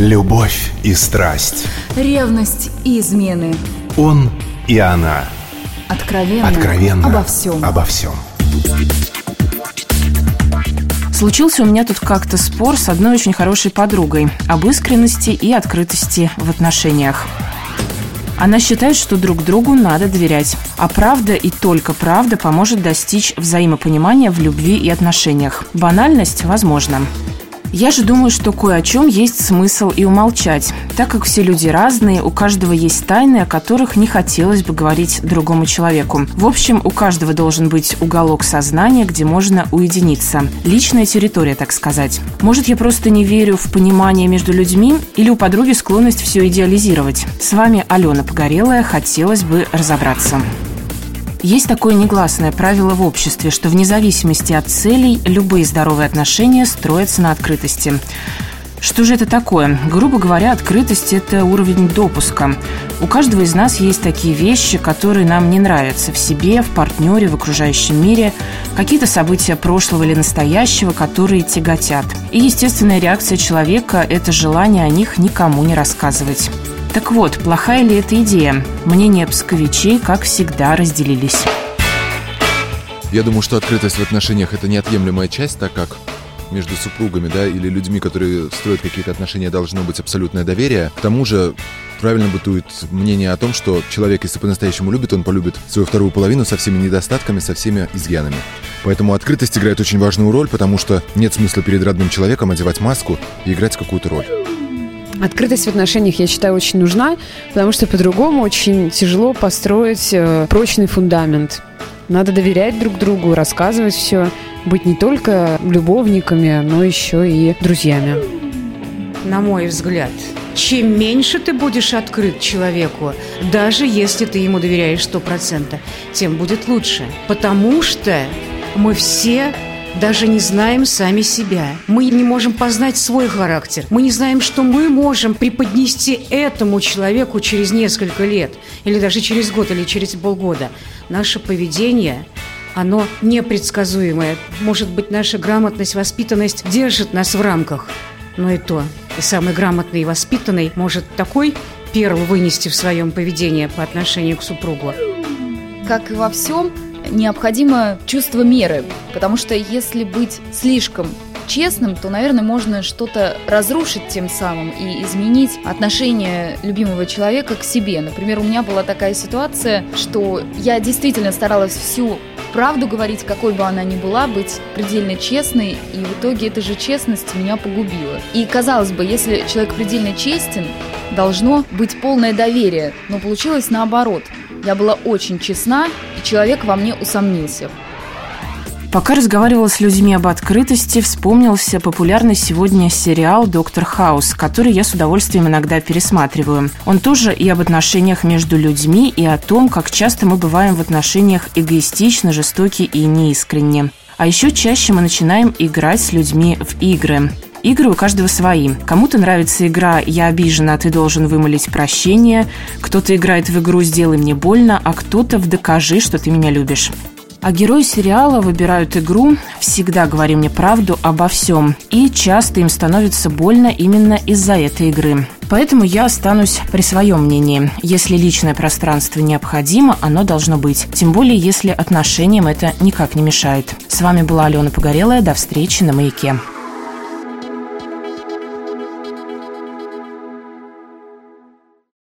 Любовь и страсть. Ревность и измены. Он и она. Откровенно обо всем. Случился у меня тут как-то спор с одной очень хорошей подругой об искренности и открытости в отношениях. Она считает, что друг другу надо доверять, а правда и только правда поможет достичь взаимопонимания в любви и отношениях. Банальность возможна. Я же думаю, что кое о чем есть смысл и умолчать, так как все люди разные, у каждого есть тайны, о которых не хотелось бы говорить другому человеку. В общем, у каждого должен быть уголок сознания, где можно уединиться. Личная территория, так сказать. Может, я просто не верю в понимание между людьми или у подруги склонность все идеализировать. С вами Алена Погорелая, хотелось бы разобраться. Есть такое негласное правило в обществе, что вне зависимости от целей любые здоровые отношения строятся на открытости. Что же это такое? Грубо говоря, открытость – это уровень допуска. У каждого из нас есть такие вещи, которые нам не нравятся в себе, в партнере, в окружающем мире, какие-то события прошлого или настоящего, которые тяготят. И естественная реакция человека – это желание о них никому не рассказывать. Так вот, плохая ли эта идея? Мнения псковичей, как всегда, разделились. Я думаю, что открытость в отношениях – это неотъемлемая часть, так как между супругами, да, или людьми, которые строят какие-то отношения, должно быть абсолютное доверие. К тому же правильно бытует мнение о том, что человек, если по-настоящему любит, он полюбит свою вторую половину со всеми недостатками, со всеми изъянами. Поэтому открытость играет очень важную роль, потому что нет смысла перед родным человеком одевать маску и играть какую-то роль. Открытость в отношениях, я считаю, очень нужна, потому что по-другому очень тяжело построить прочный фундамент. Надо доверять друг другу, рассказывать все, быть не только любовниками, но еще и друзьями. На мой взгляд, чем меньше ты будешь открыт человеку, даже если ты ему доверяешь 100%, тем будет лучше. Потому что мы все... даже не знаем сами себя. Мы не можем познать свой характер. Мы не знаем, что мы можем преподнести этому человеку через несколько лет, или даже через год, или через полгода. Наше поведение, оно непредсказуемое. Может быть, наша грамотность, воспитанность держит нас в рамках. Но и то, и самый грамотный и воспитанный может такой перл вынести в своем поведении по отношению к супругу. Как и во всем, необходимо чувство меры, потому что если быть слишком честным, то, наверное, можно что-то разрушить тем самым и изменить отношение любимого человека к себе. Например, у меня была такая ситуация, что я действительно старалась всю правду говорить, какой бы она ни была, быть предельно честной, и в итоге эта же честность меня погубила. И, казалось бы, если человек предельно честен, должно быть полное доверие, но получилось наоборот. Я была очень честна, и человек во мне усомнился. Пока разговаривала с людьми об открытости, вспомнился популярный сегодня сериал «Доктор Хаус», который я с удовольствием иногда пересматриваю. Он тоже и об отношениях между людьми, и о том, как часто мы бываем в отношениях эгоистично, жестоки и неискренни. А еще чаще мы начинаем играть с людьми в игры. Игры у каждого свои. Кому-то нравится игра «Я обижена, ты должен вымолить прощение», кто-то играет в игру «Сделай мне больно», а кто-то в «Докажи, что ты меня любишь». А герои сериала выбирают игру «Всегда говори мне правду обо всем», и часто им становится больно именно из-за этой игры. Поэтому я останусь при своем мнении. Если личное пространство необходимо, оно должно быть. Тем более, если отношениям это никак не мешает. С вами была Алена Погорелая. До встречи на «Маяке».